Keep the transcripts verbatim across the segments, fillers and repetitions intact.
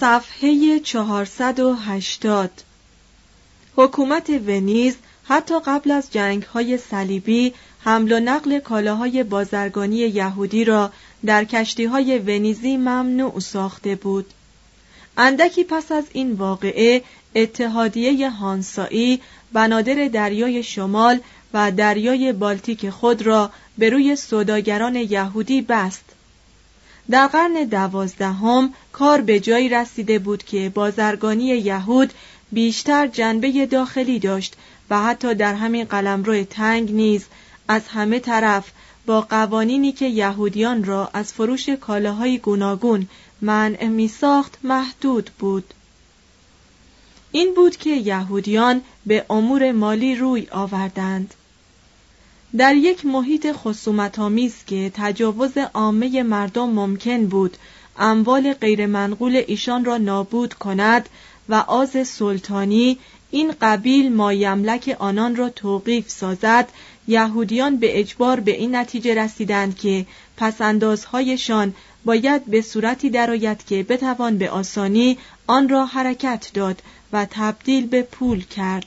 صفحه چهارصد و هشتاد. حکومت ونیز حتی قبل از جنگ‌های صلیبی حمل و نقل کالاهای بازرگانی یهودی را در کشتی‌های ونیزی ممنوع ساخته بود. اندکی پس از این واقعه اتحادیه هانسایی بنادر دریای شمال و دریای بالتیک خود را بر روی سوداگران یهودی بست. در قرن دوازدهم کار به جایی رسیده بود که بازرگانی یهود بیشتر جنبه داخلی داشت و حتی در همین قلمرو تنگ نیز از همه طرف با قوانینی که یهودیان را از فروش کالاهای گوناگون منع می‌ساخت محدود بود. این بود که یهودیان به امور مالی روی آوردند. در یک محیط خصومت‌آمیز که تجاوز عامه مردم ممکن بود اموال غیرمنقول ایشان را نابود کند و آز سلطانی این قبیل مایملک آنان را توقیف سازد، یهودیان به اجبار به این نتیجه رسیدند که پسندازهایشان باید به صورتی درآید که بتوان به آسانی آن را حرکت داد و تبدیل به پول کرد.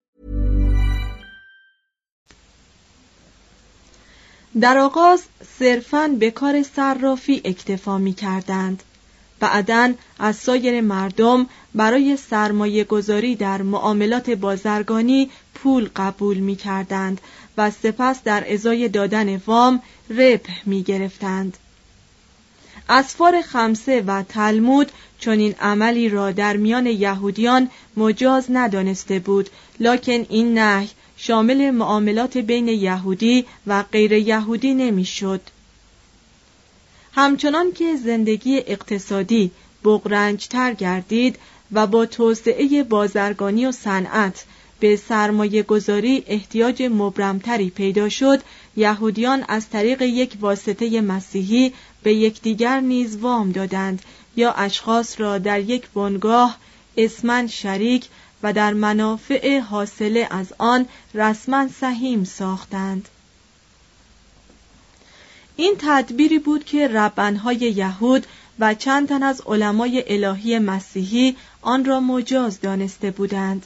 در آغاز صرفاً به کار صرافی اکتفا می کردند. بعداً از سایر مردم برای سرمایه گذاری در معاملات بازرگانی پول قبول می کردند و سپس در ازای دادن وام ربح می گرفتند. اسفار خمسه و تلمود چنین عملی را در میان یهودیان مجاز ندانسته بود، لکن این نهی شامل معاملات بین یهودی و غیر یهودی نمیشد. همچنان که زندگی اقتصادی بغرنج‌تر گردید و با توسعه بازرگانی و صنعت به سرمایه گذاری احتیاج مبرمتری پیدا شد، یهودیان از طریق یک واسطه مسیحی به یکدیگر نیز وام دادند یا اشخاص را در یک بنگاه اسمن شریک و در منافع حاصله از آن رسما سهیم ساختند. این تدبیری بود که ربانهای یهود و چند تن از علمای الهی مسیحی آن را مجاز دانسته بودند.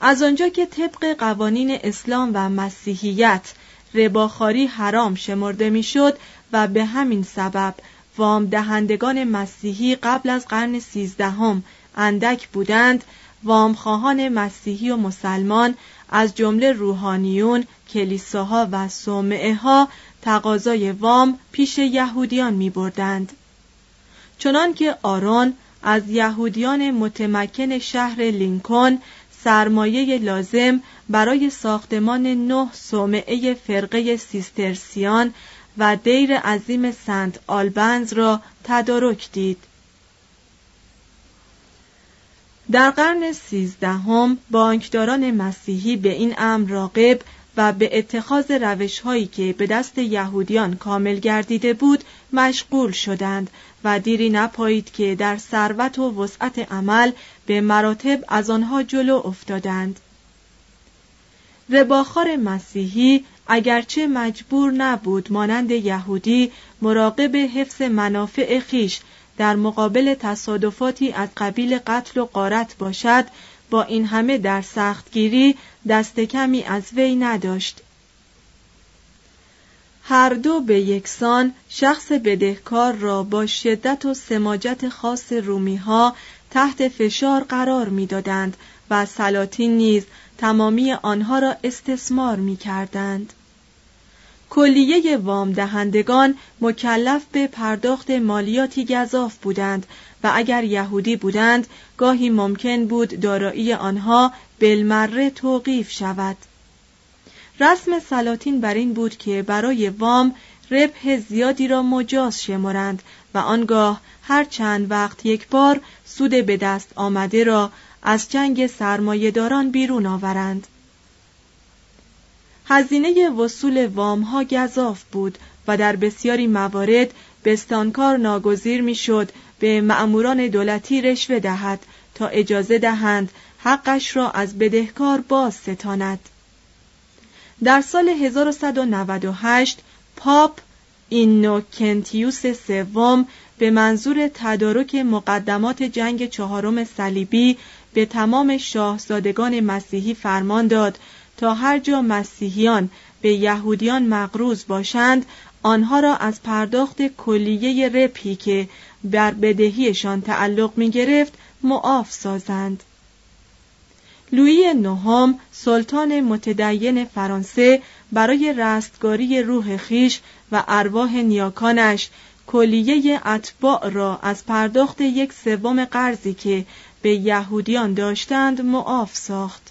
از آنجا که طبق قوانین اسلام و مسیحیت رباخواری حرام شمرده میشد و به همین سبب وام دهندگان مسیحی قبل از قرن سیزدهم اندک بودند، وامخواهان مسیحی و مسلمان از جمله روحانیون، کلیساها و صومعه ها تقاضای وام پیش یهودیان می بردند. چنان که آرون از یهودیان متمکن شهر لینکن سرمایه لازم برای ساختمان نه صومعه فرقه سیسترسیان و دیر عظیم سنت آلبنز را تدارک دید. در قرن سیزدهم بانکداران مسیحی به این امر راغب و به اتخاذ روش‌هایی که به دست یهودیان کامل گردیده بود مشغول شدند و دیری نپایید که در ثروت و وسعت عمل به مراتب از آنها جلو افتادند. رباخوار مسیحی اگرچه مجبور نبود مانند یهودی مراقب حفظ منافع خیش در مقابل تصادفاتی از قبیل قتل و غارت باشد، با این همه در سختگیری دست کمی از وی نداشت. هر دو به یکسان شخص بدهکار را با شدت و سماجت خاص رومی‌ها تحت فشار قرار می‌دادند و سلاطین نیز تمامی آنها را استثمار می‌کردند. کلیه وام دهندگان مکلف به پرداخت مالیاتی گزاف بودند و اگر یهودی بودند گاهی ممکن بود دارایی آنها بالمره توقیف شود. رسم سلاطین بر این بود که برای وام ربح زیادی را مجاز شمرند و آنگاه هر چند وقت یک بار سود به دست آمده را از چنگ سرمایه‌داران بیرون آورند. هزینه وصول وام‌ها گزاف بود و در بسیاری موارد بستانکار ناگزیر می‌شد به مأموران دولتی رشوه دهد تا اجازه دهند حقش را از بدهکار باز ستاند. در سال هزار و صد و نود و هشت پاپ اینوکنتیوس سوم به منظور تدارک مقدمات جنگ چهارم صلیبی به تمام شاهزادگان مسیحی فرمان داد تا هر جا مسیحیان به یهودیان مقروض باشند آنها را از پرداخت کلیه ربحی که بر بدهیشان تعلق می گرفت معاف سازند. لویی نهم سلطان متدین فرانسه برای رستگاری روح خیش و ارواح نیاکانش کلیه اتباع را از پرداخت یک سوم قرضی که به یهودیان داشتند معاف ساخت.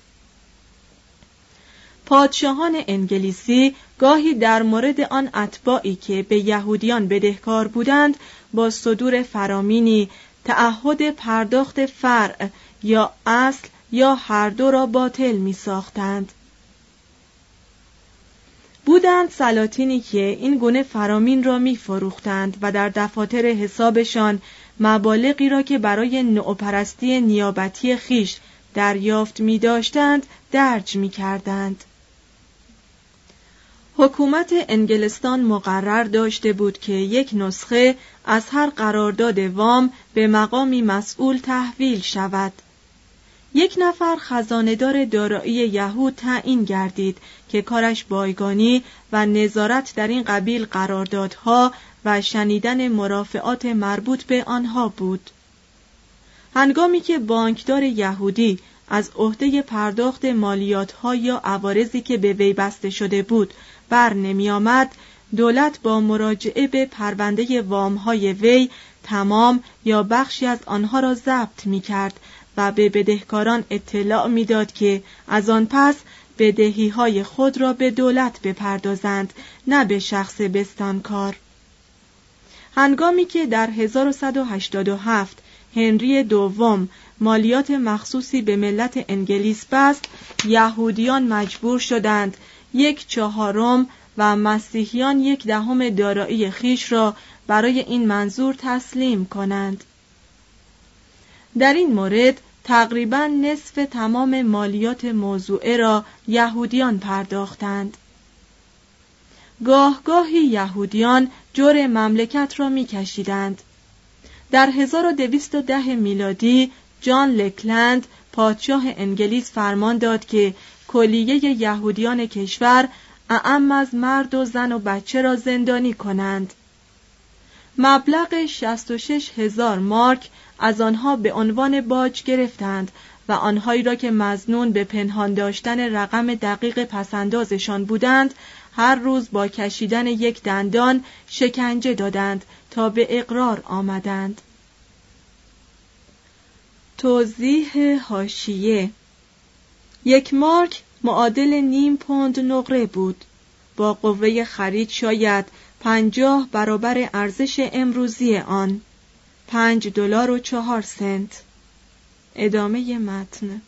پادشاهان انگلیسی گاهی در مورد آن اتباعی که به یهودیان بدهکار بودند با صدور فرامینی تعهد پرداخت فرع یا اصل یا هر دو را باطل می ساختند. بودند سلاطینی که این گونه فرامین را می فروختند و در دفاتر حسابشان مبالغی را که برای نوپرستی نیابتی خیش دریافت می داشتند درج می کردند. حکومت انگلستان مقرر داشته بود که یک نسخه از هر قرارداد وام به مقامی مسئول تحویل شود. یک نفر خزاندار دارایی یهود تعیین گردید که کارش بایگانی و نظارت در این قبیل قراردادها و شنیدن مرافعات مربوط به آنها بود. هنگامی که بانکدار یهودی از عهده پرداخت مالیات‌ها یا عوارضی که به وی بسته شده بود بر نمی آمد، دولت با مراجعه به پرونده وام‌های وی تمام یا بخشی از آنها را ضبط می‌کرد و به بدهکاران اطلاع می‌داد که از آن پس بدهی‌های خود را به دولت بپردازند نه به شخص بستانکار. هنگامی که در هزار و صد و هشتاد و هفت هنری دوم مالیات مخصوصی به ملت انگلیس بست، یهودیان مجبور شدند یک چهارم و مسیحیان یک دهم دارایی خیش را برای این منظور تسلیم کنند. در این مورد تقریباً نصف تمام مالیات موضوعه را یهودیان پرداختند. گاه گاهی یهودیان جور مملکت را می کشیدند. در هزار و دویست و ده میلادی جان لکلند پادشاه انگلیس فرمان داد که کلیه یهودیان کشور اعم از مرد و زن و بچه را زندانی کنند. مبلغ شصت و شش هزار مارک از آنها به عنوان باج گرفتند و آنهایی را که مزنون به پنهان داشتن رقم دقیق پسندازشان بودند، هر روز با کشیدن یک دندان شکنجه دادند تا به اقرار آمدند. توضیح حاشیه: یک مارک معادل نیم پوند نقره بود. با قوه خرید شاید پنجاه برابر ارزش امروزی آن، پنج دلار و چهار سنت. ادامه متن.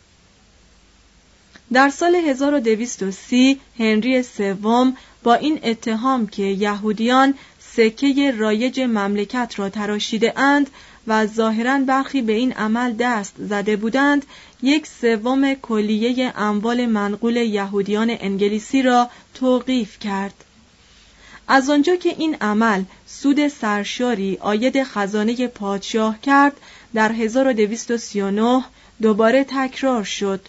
در سال هزار و دویست و سی هنری سوم با این اتهام که یهودیان سکه رایج مملکت را تراشیده اند و ظاهراً برخی به این عمل دست زده بودند، یک سوم کلیه اموال منقول یهودیان انگلیسی را توقیف کرد. از آنجا که این عمل سود سرشاری عاید خزانه پادشاه کرد، در هزار و دویست و سی و نه دوباره تکرار شد.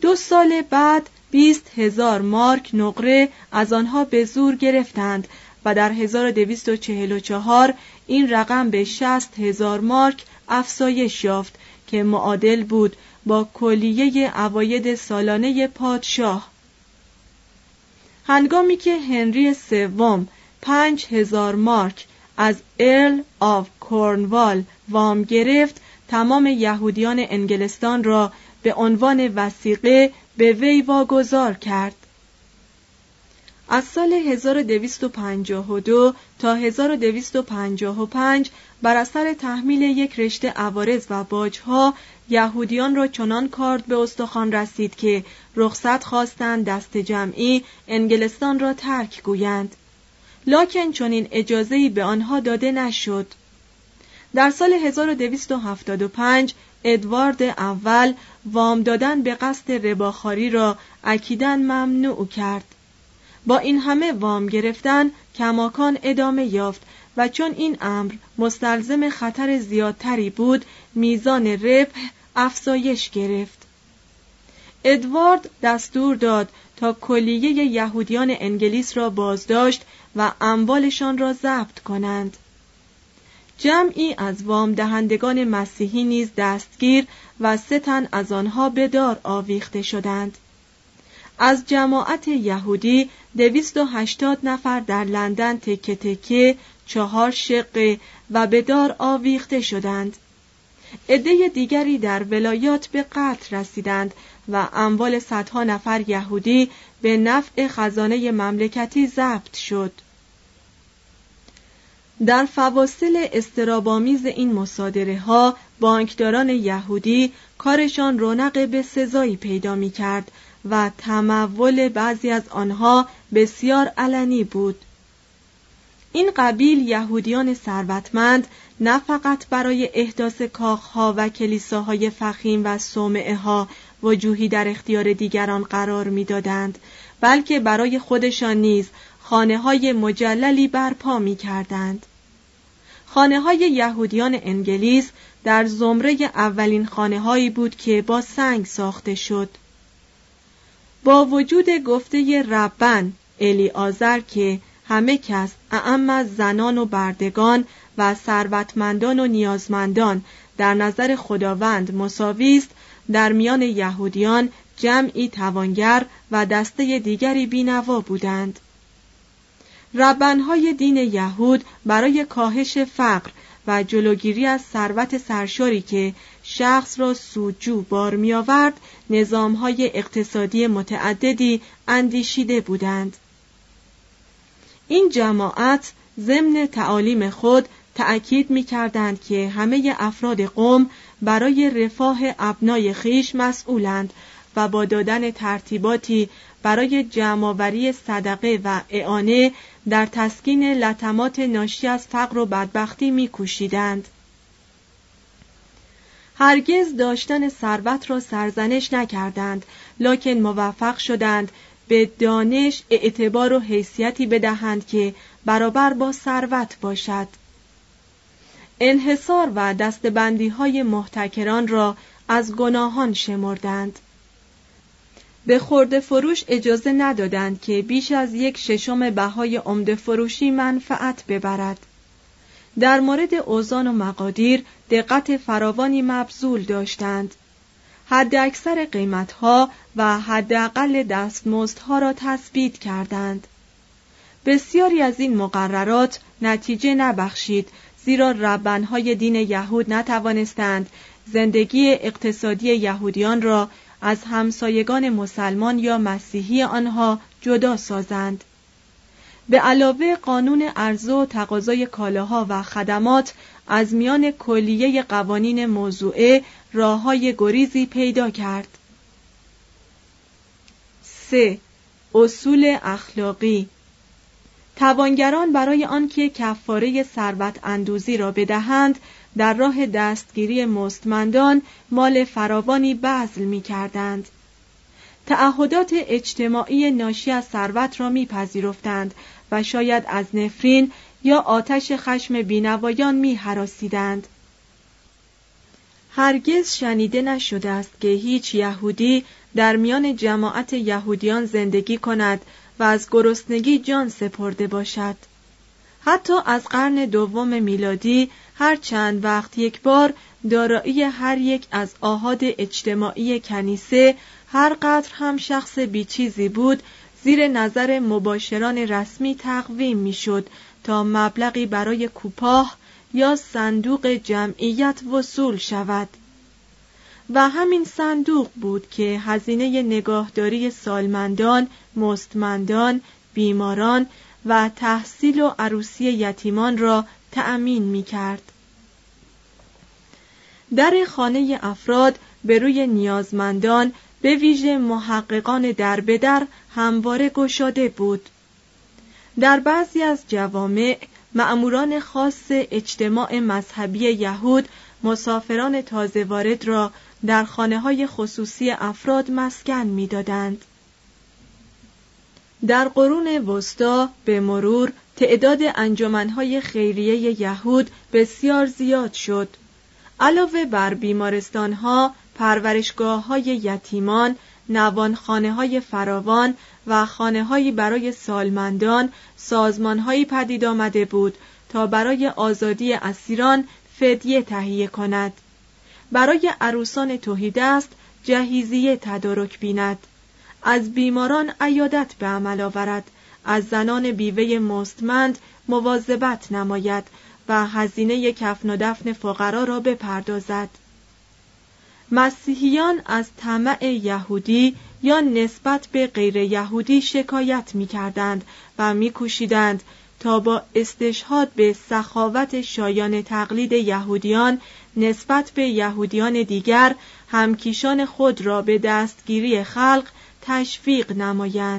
دو سال بعد بیست هزار مارک نقره از آنها به زور گرفتند و در هزار و دویست و چهل و چهار این رقم به شصت هزار مارک افزایش یافت که معادل بود با کلیه عواید سالانه پادشاه. هنگامی که هنری سوم پنج هزار مارک از ارل آف کورنوال وام گرفت، تمام یهودیان انگلستان را به عنوان وثیقه به وی واگذار کرد. از سال هزار و دویست و پنجاه و دو تا هزار و دویست و پنجاه و پنج بر اثر تحمیل یک رشته عوارض و باجها یهودیان را چنان کارد به استخوان رسید که رخصت خواستند دست جمعی انگلستان را ترک گویند، لکن چنین اجازه‌ای به آنها داده نشد. در سال هزار و دویست و هفتاد و پنج ادوارد اول وام دادن به قصد رباخواری را اکیداً ممنوع کرد. با این همه وام گرفتن کماکان ادامه یافت و چون این امر مستلزم خطر زیادتری بود، میزان ربح افزایش گرفت. ادوارد دستور داد تا کلیه یهودیان انگلیس را بازداشت و اموالشان را ضبط کنند. جمعی از وام دهندگان مسیحی نیز دستگیر و سه تن از آنها به دار آویخته شدند. از جماعت یهودی دویست و هشتاد نفر در لندن تکه تکه، چهار شقه و به دار آویخته شدند. عده دیگری در ولایات به قتل رسیدند و اموال صدها نفر یهودی به نفع خزانه مملکتی ضبط شد. در فواصل استرابامیز این مصادره ها بانکداران یهودی کارشان رونق به سزایی پیدا می کرد و تمول بعضی از آنها بسیار علنی بود. این قبیل یهودیان ثروتمند نه فقط برای احداث کاخها و کلیساهای فخیم و صومعه ها وجوهی در اختیار دیگران قرار می دادند، بلکه برای خودشان نیز خانه های مجللی برپا می کردند. خانه های یهودیان انگلیس در زمره اولین خانه هایی بود که با سنگ ساخته شد. با وجود گفته ربن الیعازر که همه کس اعم از زنان و بردگان و ثروتمندان و نیازمندان در نظر خداوند مساوی است، در میان یهودیان جمعی توانگر و دسته دیگری بینوا بودند. ربانهای دین یهود برای کاهش فقر و جلوگیری از ثروت سرشاری که شخص را سودجو بار می آورد، نظامهای اقتصادی متعددی اندیشیده بودند. این جماعت ضمن تعالیم خود تأکید می کردند که همه افراد قوم برای رفاه ابنای خیش مسئولند و با دادن ترتیباتی برای جمع‌آوری صدقه و اعانه در تسکین لطمات ناشی از فقر و بدبختی می‌کوشیدند. هرگز داشتن ثروت را سرزنش نکردند، لکن موفق شدند به دانش اعتبار و حیثیتی بدهند که برابر با ثروت باشد. انحصار و دستبندی های محتکران را از گناهان شمردند. به خرده فروش اجازه ندادند که بیش از یک ششم بهای عمده فروشی منفعت ببرد. در مورد اوزان و مقادیر دقت فراوانی مبذول داشتند. حد اکثر قیمتها و حد اقل دستمزدها را تثبیت کردند. بسیاری از این مقررات نتیجه نبخشید، زیرا ربانهای دین یهود نتوانستند زندگی اقتصادی یهودیان را از همسایگان مسلمان یا مسیحی آنها جدا سازند. به علاوه قانون عرضه و تقاضای کالاها و خدمات از میان کلیه قوانین موضوعه راه‌های گریزی پیدا کرد. سه. اصول اخلاقی. توانگران برای آنکه کفاره ثروت اندوزی را بدهند، در راه دستگیری مستمندان مال فراوانی بذل می‌کردند. تعهدات اجتماعی ناشی از ثروت را می‌پذیرفتند و شاید از نفرین یا آتش خشم بینوایان می‌هراسیدند. هرگز شنیده نشده است که هیچ یهودی در میان جماعت یهودیان زندگی کند و از گرسنگی جان سپرده باشد. حتی از قرن دوم میلادی هر چند وقت یک بار دارایی هر یک از آحاد اجتماعی کنیسه هر قدر هم شخص بیچیزی بود زیر نظر مباشران رسمی تقویم میشد تا مبلغی برای کوپاه یا صندوق جمعیت وصول شود و همین صندوق بود که هزینه نگهداری سالمندان، مستمندان، بیماران و تحصیل و عروسی یتیمان را تأمین می کرد. در خانه افراد به روی نیازمندان به ویژه محققان در به در همواره گشاده بود. در بعضی از جوامع مأموران خاص اجتماع مذهبی یهود مسافران تازه وارد را در خانه‌های خصوصی افراد مسکن می‌دادند. در قرون وسطا به مرور تعداد انجمن‌های خیریه یهود بسیار زیاد شد. علاوه بر بیمارستان‌ها، پرورشگاه‌های یتیمان، نوانخانه‌های فراوان و خانه‌هایی برای سالمندان، سازمان‌هایی پدید آمده بود تا برای آزادی اسیران فدیه تهیه کند، برای عروسان تهیدست جهیزیه تدارک بیند، از بیماران عیادت به عمل آورد، از زنان بیوه مستمند مواظبت نماید و هزینه کفن و دفن فقرا را بپردازد. مسیحیان از طمع یهودی یا نسبت به غیر یهودی شکایت می کردند و می کوشیدند تا با استشهاد به سخاوت شایان تقلید یهودیان نسبت به یهودیان دیگر همکیشان خود را به دستگیری خلق تشویق نمایند.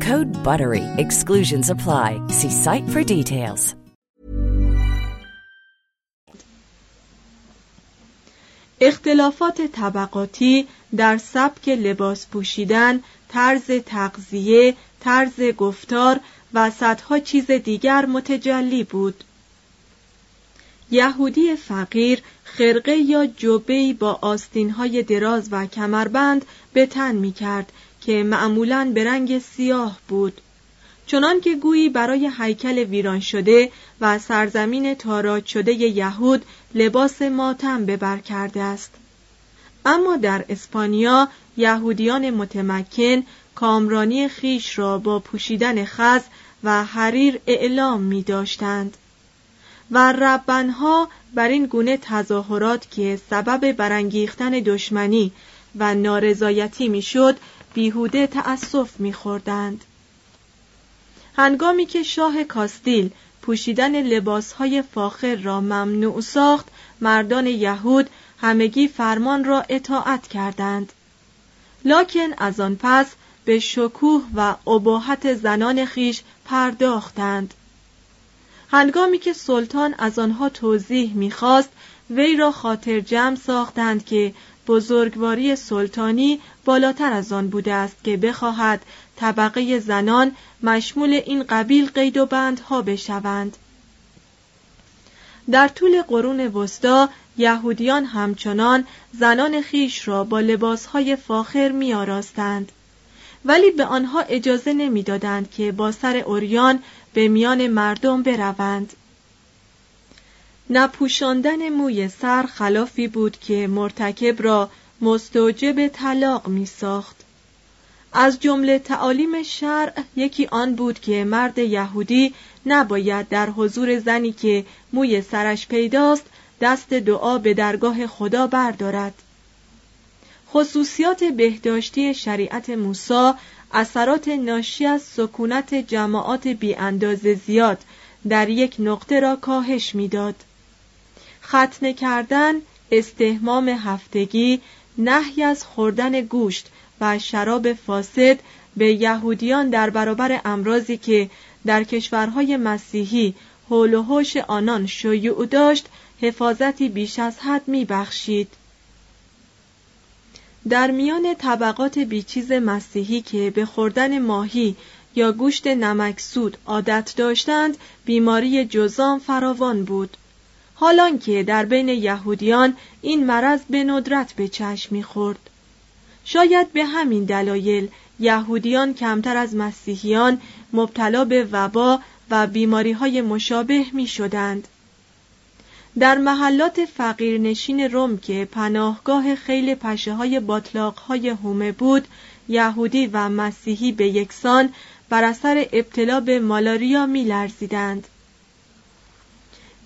Code BUTTERY. Exclusions apply. See site for details. اختلافات طبقاتی در سبک لباس پوشیدن، طرز تغذیه، طرز گفتار و صدها چیز دیگر متجلی بود. یهودی فقیر خرقه یا جبه‌ای با آستین‌های دراز و کمربند به تن می‌کرد که معمولاً به رنگ سیاه بود، چنان که گویی برای هیکل ویران شده و سرزمین تاراج شده یهود لباس ماتم ببر کرده است. اما در اسپانیا یهودیان متمکن کامرانی خیش را با پوشیدن خز و حریر اعلام می داشتند و ربانها بر این گونه تظاهرات که سبب برانگیختن دشمنی و نارضایتی می شد بیهوده تأسف می خوردند. هنگامی که شاه کاستیل پوشیدن لباسهای فاخر را ممنوع ساخت، مردان یهود همگی فرمان را اطاعت کردند. لکن از آن پس به شکوه و اباحت زنان خیش پرداختند. هنگامی که سلطان از آنها توضیح می‌خواست، وی را خاطر جمع ساختند که بزرگواری سلطانی بالاتر از آن بوده است که بخواهد طبقه زنان مشمول این قبیل قید و بندها بشوند. در طول قرون وسطا یهودیان همچنان زنان خیش را با لباسهای فاخر می آراستند، ولی به آنها اجازه نمی دادند که با سر عریان به میان مردم بروند. نپوشاندن موی سر خلافی بود که مرتکب را مستوجب طلاق می ساخت. از جمله تعالیم شرع یکی آن بود که مرد یهودی نباید در حضور زنی که موی سرش پیداست دست دعا به درگاه خدا بردارد. خصوصیات بهداشتی شریعت موسی، اثرات ناشی از سکونت جماعات بی اندازه زیاد در یک نقطه را کاهش می داد. ختنه کردن، استحمام هفتگی، نهی از خوردن گوشت و شراب فاسد به یهودیان در برابر امراضی که در کشورهای مسیحی حول و حوش آنان شیوع داشت حفاظتی بیش از حد می‌بخشید. در میان طبقات بیچیز مسیحی که به خوردن ماهی یا گوشت نمکسود عادت داشتند بیماری جذام فراوان بود، حالان که در بین یهودیان این مرض به ندرت به چشم می‌خورد. شاید به همین دلایل یهودیان کمتر از مسیحیان مبتلا به وبا و بیماری‌های مشابه می‌شدند. در محلات فقیرنشین روم که پناهگاه خیل پشه‌های باطلاق‌های هومه بود، یهودی و مسیحی به یکسان بر اثر ابتلا به مالاریا می‌لرزیدند.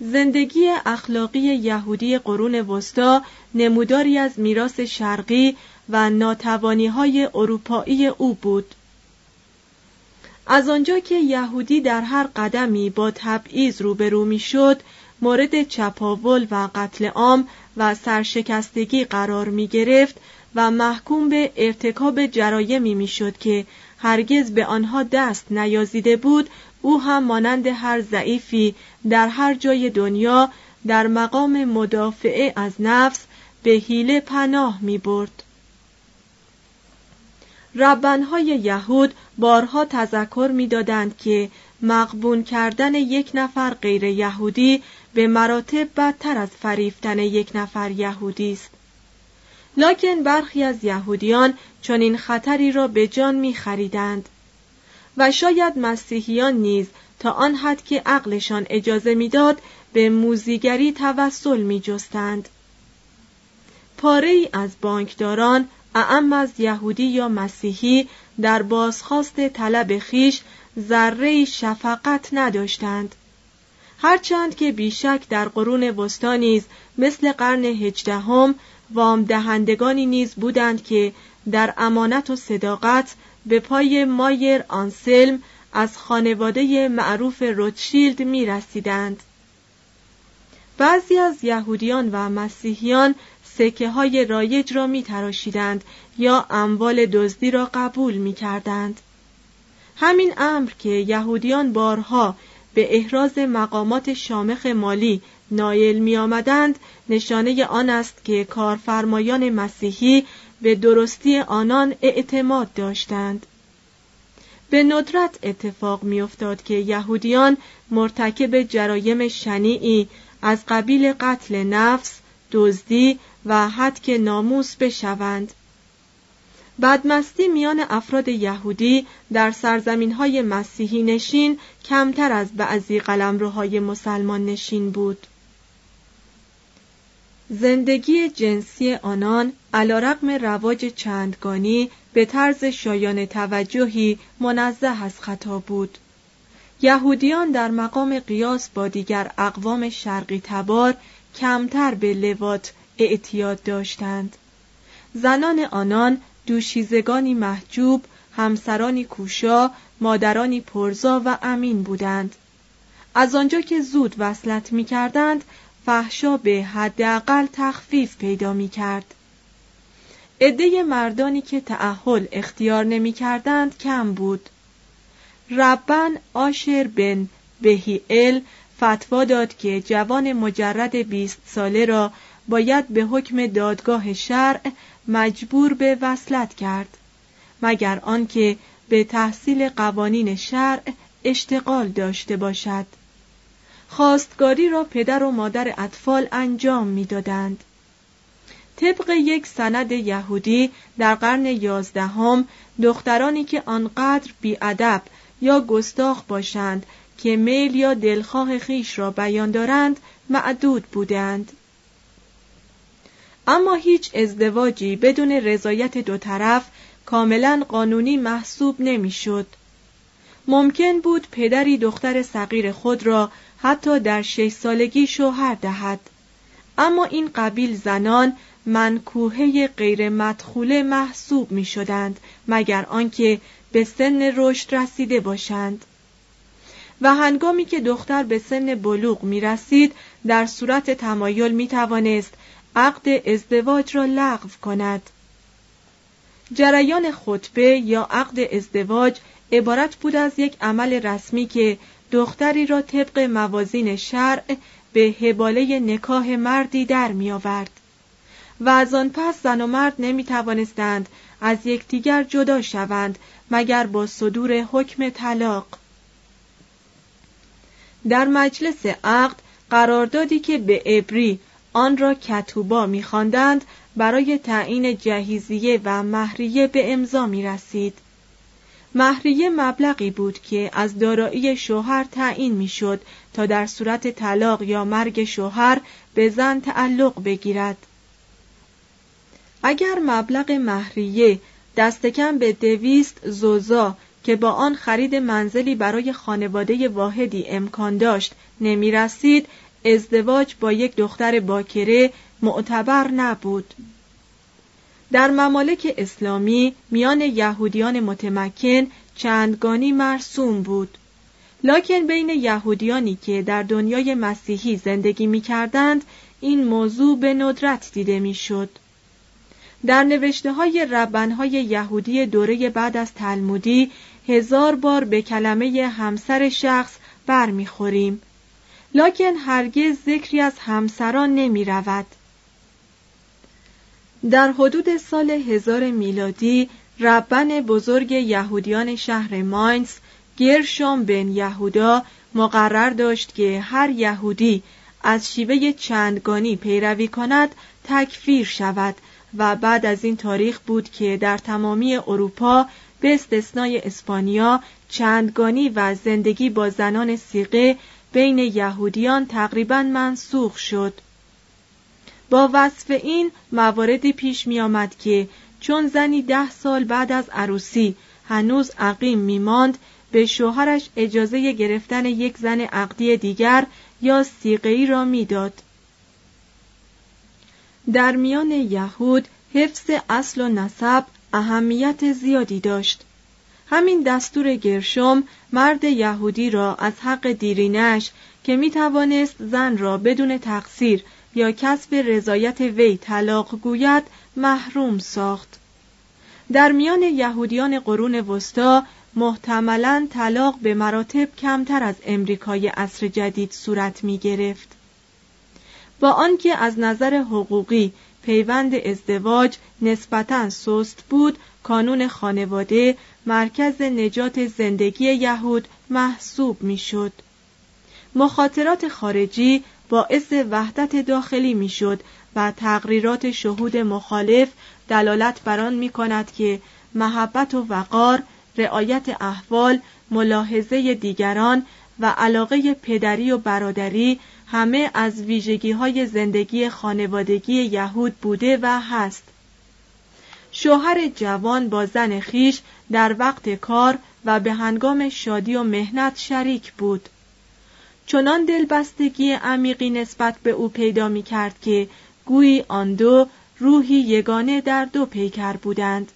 زندگی اخلاقی یهودی قرون وسطا نموداری از میراث شرقی و ناتوانی‌های اروپایی او بود. از آنجا که یهودی در هر قدمی با تبعیض روبرو می‌شد، مورد چپاول و قتل عام و سرشکستگی قرار می‌گرفت و محکوم به ارتکاب جرایمی می‌شد که هرگز به آنها دست نیازیده بود، او هم مانند هر ضعیفی در هر جای دنیا در مقام مدافعه از نفس به حیله پناه می‌برد. ربانهای یهود بارها تذکر می‌دادند که مغبون کردن یک نفر غیر یهودی به مراتب بدتر از فریفتن یک نفر یهودی است. لکن برخی از یهودیان چنین خطری را به جان می‌خریدند و شاید مسیحیان نیز تا آن حد که عقلشان اجازه می‌داد به موزیگری توسل می‌جستند. پاره‌ای از بانکداران اعم از یهودی یا مسیحی در بازخواست طلب خیش ذره شفقت نداشتند. هرچند که بیشک در قرون وسطا نیز مثل قرن هجدهم وام دهندگانی نیز بودند که در امانت و صداقت به پای مایر آنسلم از خانواده معروف روتشیلد می رسیدند. بعضی از یهودیان و مسیحیان سکه های رایج را می تراشیدند یا اموال دزدی را قبول می کردند. همین امر که یهودیان بارها به احراز مقامات شامخ مالی نائل می آمدند نشانه آن است که کارفرمایان مسیحی به درستی آنان اعتماد داشتند. به ندرت اتفاق می افتاد که یهودیان مرتکب جرایم شنیعی از قبیل قتل نفس، دزدی و هتک ناموس بشوند. بدمستی میان افراد یهودی در سرزمین‌های مسیحی نشین کمتر از بعضی قلمروهای مسلمان نشین بود. زندگی جنسی آنان علیرغم رواج چندگانی به طرز شایان توجهی منزه از خطا بود. یهودیان در مقام قیاس با دیگر اقوام شرقی تبار کمتر به لواط اعتیاد داشتند. زنان آنان دوشیزگانی محجوب، همسرانی کوشا، مادرانی پرزا و امین بودند. از آنجا که زود وصلت می کردند، فحشا به حداقل تخفیف پیدا می کرد. عده مردانی که تأهل اختیار نمی کردند کم بود. ربن آشر بن بهیئل فتوا داد که جوان مجرد بیست ساله را باید به حکم دادگاه شرع مجبور به وصلت کرد، مگر آنکه به تحصیل قوانین شرع اشتغال داشته باشد. خواستگاری را پدر و مادر اطفال انجام می‌دادند. طبق یک سند یهودی در قرن یازدهم دخترانی که آنقدر بی‌ادب یا گستاخ باشند که میل یا دلخواه خیش را بیان دارند معدود بودند. اما هیچ ازدواجی بدون رضایت دو طرف کاملا قانونی محسوب نمی‌شد. ممکن بود پدری دختر صغیر خود را حتی در شش سالگی شوهر دهد، اما این قبیل زنان منکوهه غیر مدخوله محسوب می‌شدند مگر آنکه به سن رشد رسیده باشند. و هنگامی که دختر به سن بلوغ می‌رسید در صورت تمایل می‌توانست عقد ازدواج را لغو کند. جریان خطبه یا عقد ازدواج عبارت بود از یک عمل رسمی که دختری را طبق موازین شرع به هباله نکاح مردی در می آورد و از آن پس زن و مرد نمی توانستند از یکدیگر جدا شوند مگر با صدور حکم طلاق. در مجلس عقد قراردادی که به عبری آن را کتوبا می خواندند برای تعیین جهیزیه و مهریه به امضا می رسید. مهریه مبلغی بود که از دارایی شوهر تعیین می شد تا در صورت طلاق یا مرگ شوهر به زن تعلق بگیرد. اگر مبلغ مهریه دست کم به دویست زوزا که با آن خرید منزلی برای خانواده واحدی امکان داشت نمی رسید، ازدواج با یک دختر باکره معتبر نبود. در ممالک اسلامی میان یهودیان متمکن چندگانی مرسوم بود، لکن بین یهودیانی که در دنیای مسیحی زندگی می کردند این موضوع به ندرت دیده می شد. در نوشته های ربانهای یهودی دوره بعد از تلمودی هزار بار به کلمه همسر شخص بر می خوریم، لکن هرگز ذکری از همسران نمی رود. در حدود سال هزار میلادی ربن بزرگ یهودیان شهر ماینز گرشام بن یهودا مقرر داشت که هر یهودی از شیوه چندگانی پیروی کند تکفیر شود و بعد از این تاریخ بود که در تمامی اروپا به استثنای اسپانیا چندگانی و زندگی با زنان صیغه بین یهودیان تقریباً منسوخ شد. با وصف این مواردی پیش می آمد که چون زنی ده سال بعد از عروسی هنوز عقیم میماند، به شوهرش اجازه گرفتن یک زن عقدی دیگر یا صیغه‌ای را میداد. در میان یهود حفظ اصل و نسب اهمیت زیادی داشت. همین دستور گرشوم مرد یهودی را از حق دیرینش که می توانست زن را بدون تقصیر یا کسب رضایت وی طلاق گوید محروم ساخت. در میان یهودیان قرون وسطا محتملاً طلاق به مراتب کمتر از امریکای عصر جدید صورت می گرفت. با آنکه از نظر حقوقی پیوند ازدواج نسبتاً سست بود، کانون خانواده مرکز نجات زندگی یهود محسوب میشد. مخاطرات خارجی باعث وحدت داخلی میشد و تقریرات شهود مخالف دلالت بر آن میکند که محبت و وقار، رعایت احوال، ملاحظه دیگران و علاقه پدری و برادری همه از ویژگی‌های زندگی خانوادگی یهود بوده و هست. شوهر جوان با زن خویش در وقت کار و به هنگام شادی و محنت شریک بود. چنان دلبستگی عمیقی نسبت به او پیدا می‌کرد که گویی آن دو روحی یگانه در دو پیکر بودند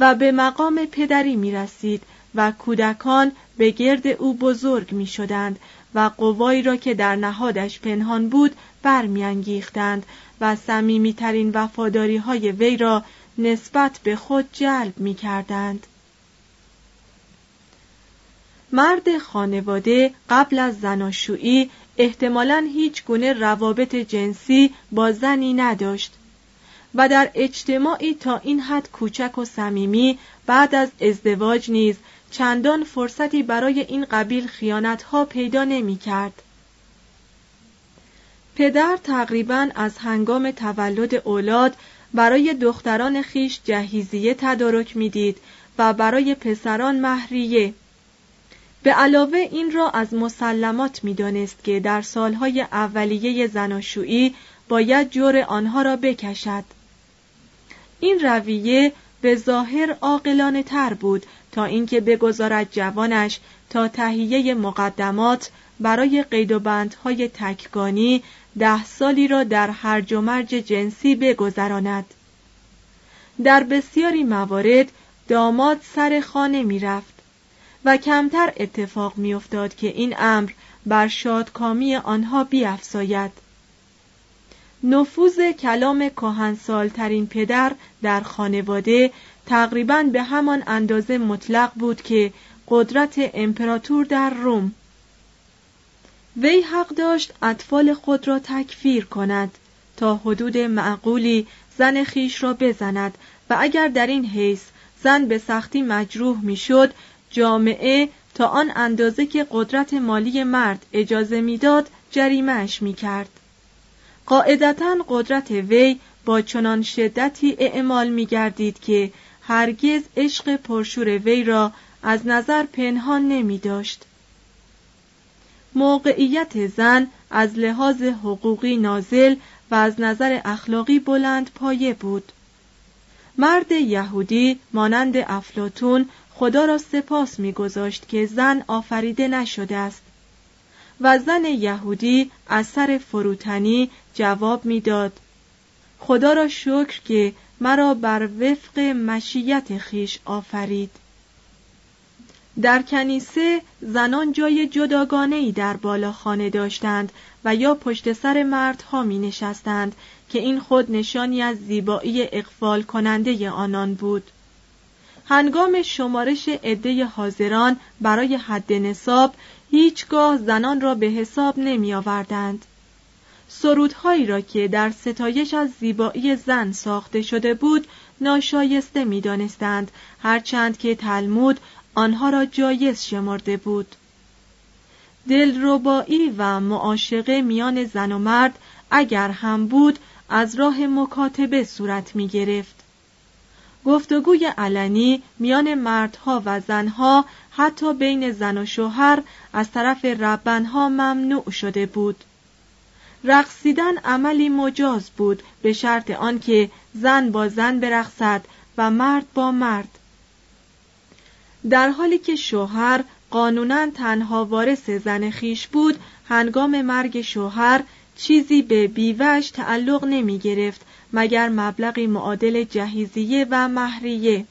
و به مقام پدری می‌رسید و کودکان به گرد او بزرگ می‌شدند و قوایی را که در نهادش پنهان بود برمی‌انگیختند و صمیمی‌ترین وفاداری‌های وی را نسبت به خود جلب می‌کردند. مرد خانواده قبل از زناشویی احتمالاً هیچ گونه روابط جنسی با زنی نداشت و در اجتماعی تا این حد کوچک و صمیمی بعد از ازدواج نیز چندان فرصتی برای این قبیل خیانت‌ها پیدا نمی‌کرد. پدر تقریباً از هنگام تولد اولاد برای دختران خیش جهیزیه تدارک می‌دید و برای پسران مهریه. به علاوه این را از مسلمات می‌دانست که در سالهای اولیه زناشویی باید جور آنها را بکشد. این رویه به ظاهر عاقلانه تر بود تا اینکه بگذارد جوانش تا تهیه مقدمات برای قید و بندهای تکگانی ده سالی را در هرج و مرج جنسی بگذراند. در بسیاری موارد داماد سر خانه می رفت و کمتر اتفاق می افتاد که این امر بر شادکامی آنها بیفزاید. نفوذ کلام کهنسال‌ترین پدر در خانواده تقریباً به همان اندازه مطلق بود که قدرت امپراتور در روم. وی حق داشت اطفال خود را تکفیر کند، تا حدود معقولی زن خیش را بزند و اگر در این حیث زن به سختی مجروح میشد، جامعه تا آن اندازه که قدرت مالی مرد اجازه میداد جریمه‌اش میکرد. قاعدتاً قدرت وی با چنان شدتی اعمال می‌گردید که هرگز عشق پرشور وی را از نظر پنهان نمی‌داشت. موقعیت زن از لحاظ حقوقی نازل و از نظر اخلاقی بلند پایه بود. مرد یهودی مانند افلاطون خدا را سپاس می‌گذاشت که زن آفریده نشده است و زن یهودی از سر فروتنی جواب می‌داد: خدا را شکر که مرا بر وفق مشیت خیش آفرید. در کنیسه زنان جای جداگانه‌ای در بالاخانه داشتند و یا پشت سر مردها می‌نشستند که این خود نشانی از زیبایی اقفال کننده آنان بود. هنگام شمارش عده حاضران برای حد نصاب هیچگاه زنان را به حساب نمی آوردند. سرودهایی را که در ستایش از زیبایی زن ساخته شده بود ناشایسته می دانستند، هرچند که تلمود آنها را جایز شمرده بود. دلربایی و معاشقه میان زن و مرد اگر هم بود از راه مکاتبه صورت می گرفت. گفتگوی علنی میان مردها و زنها حتی بین زن و شوهر از طرف ربانها ممنوع شده بود. رقصیدن عملی مجاز بود به شرط آنکه زن با زن برقصد و مرد با مرد، در حالی که شوهر قانوناً تنها وارث زن خویش بود. هنگام مرگ شوهر چیزی به بیوه‌اش تعلق نمی گرفت مگر مبلغی معادل جهیزیه و مهریه.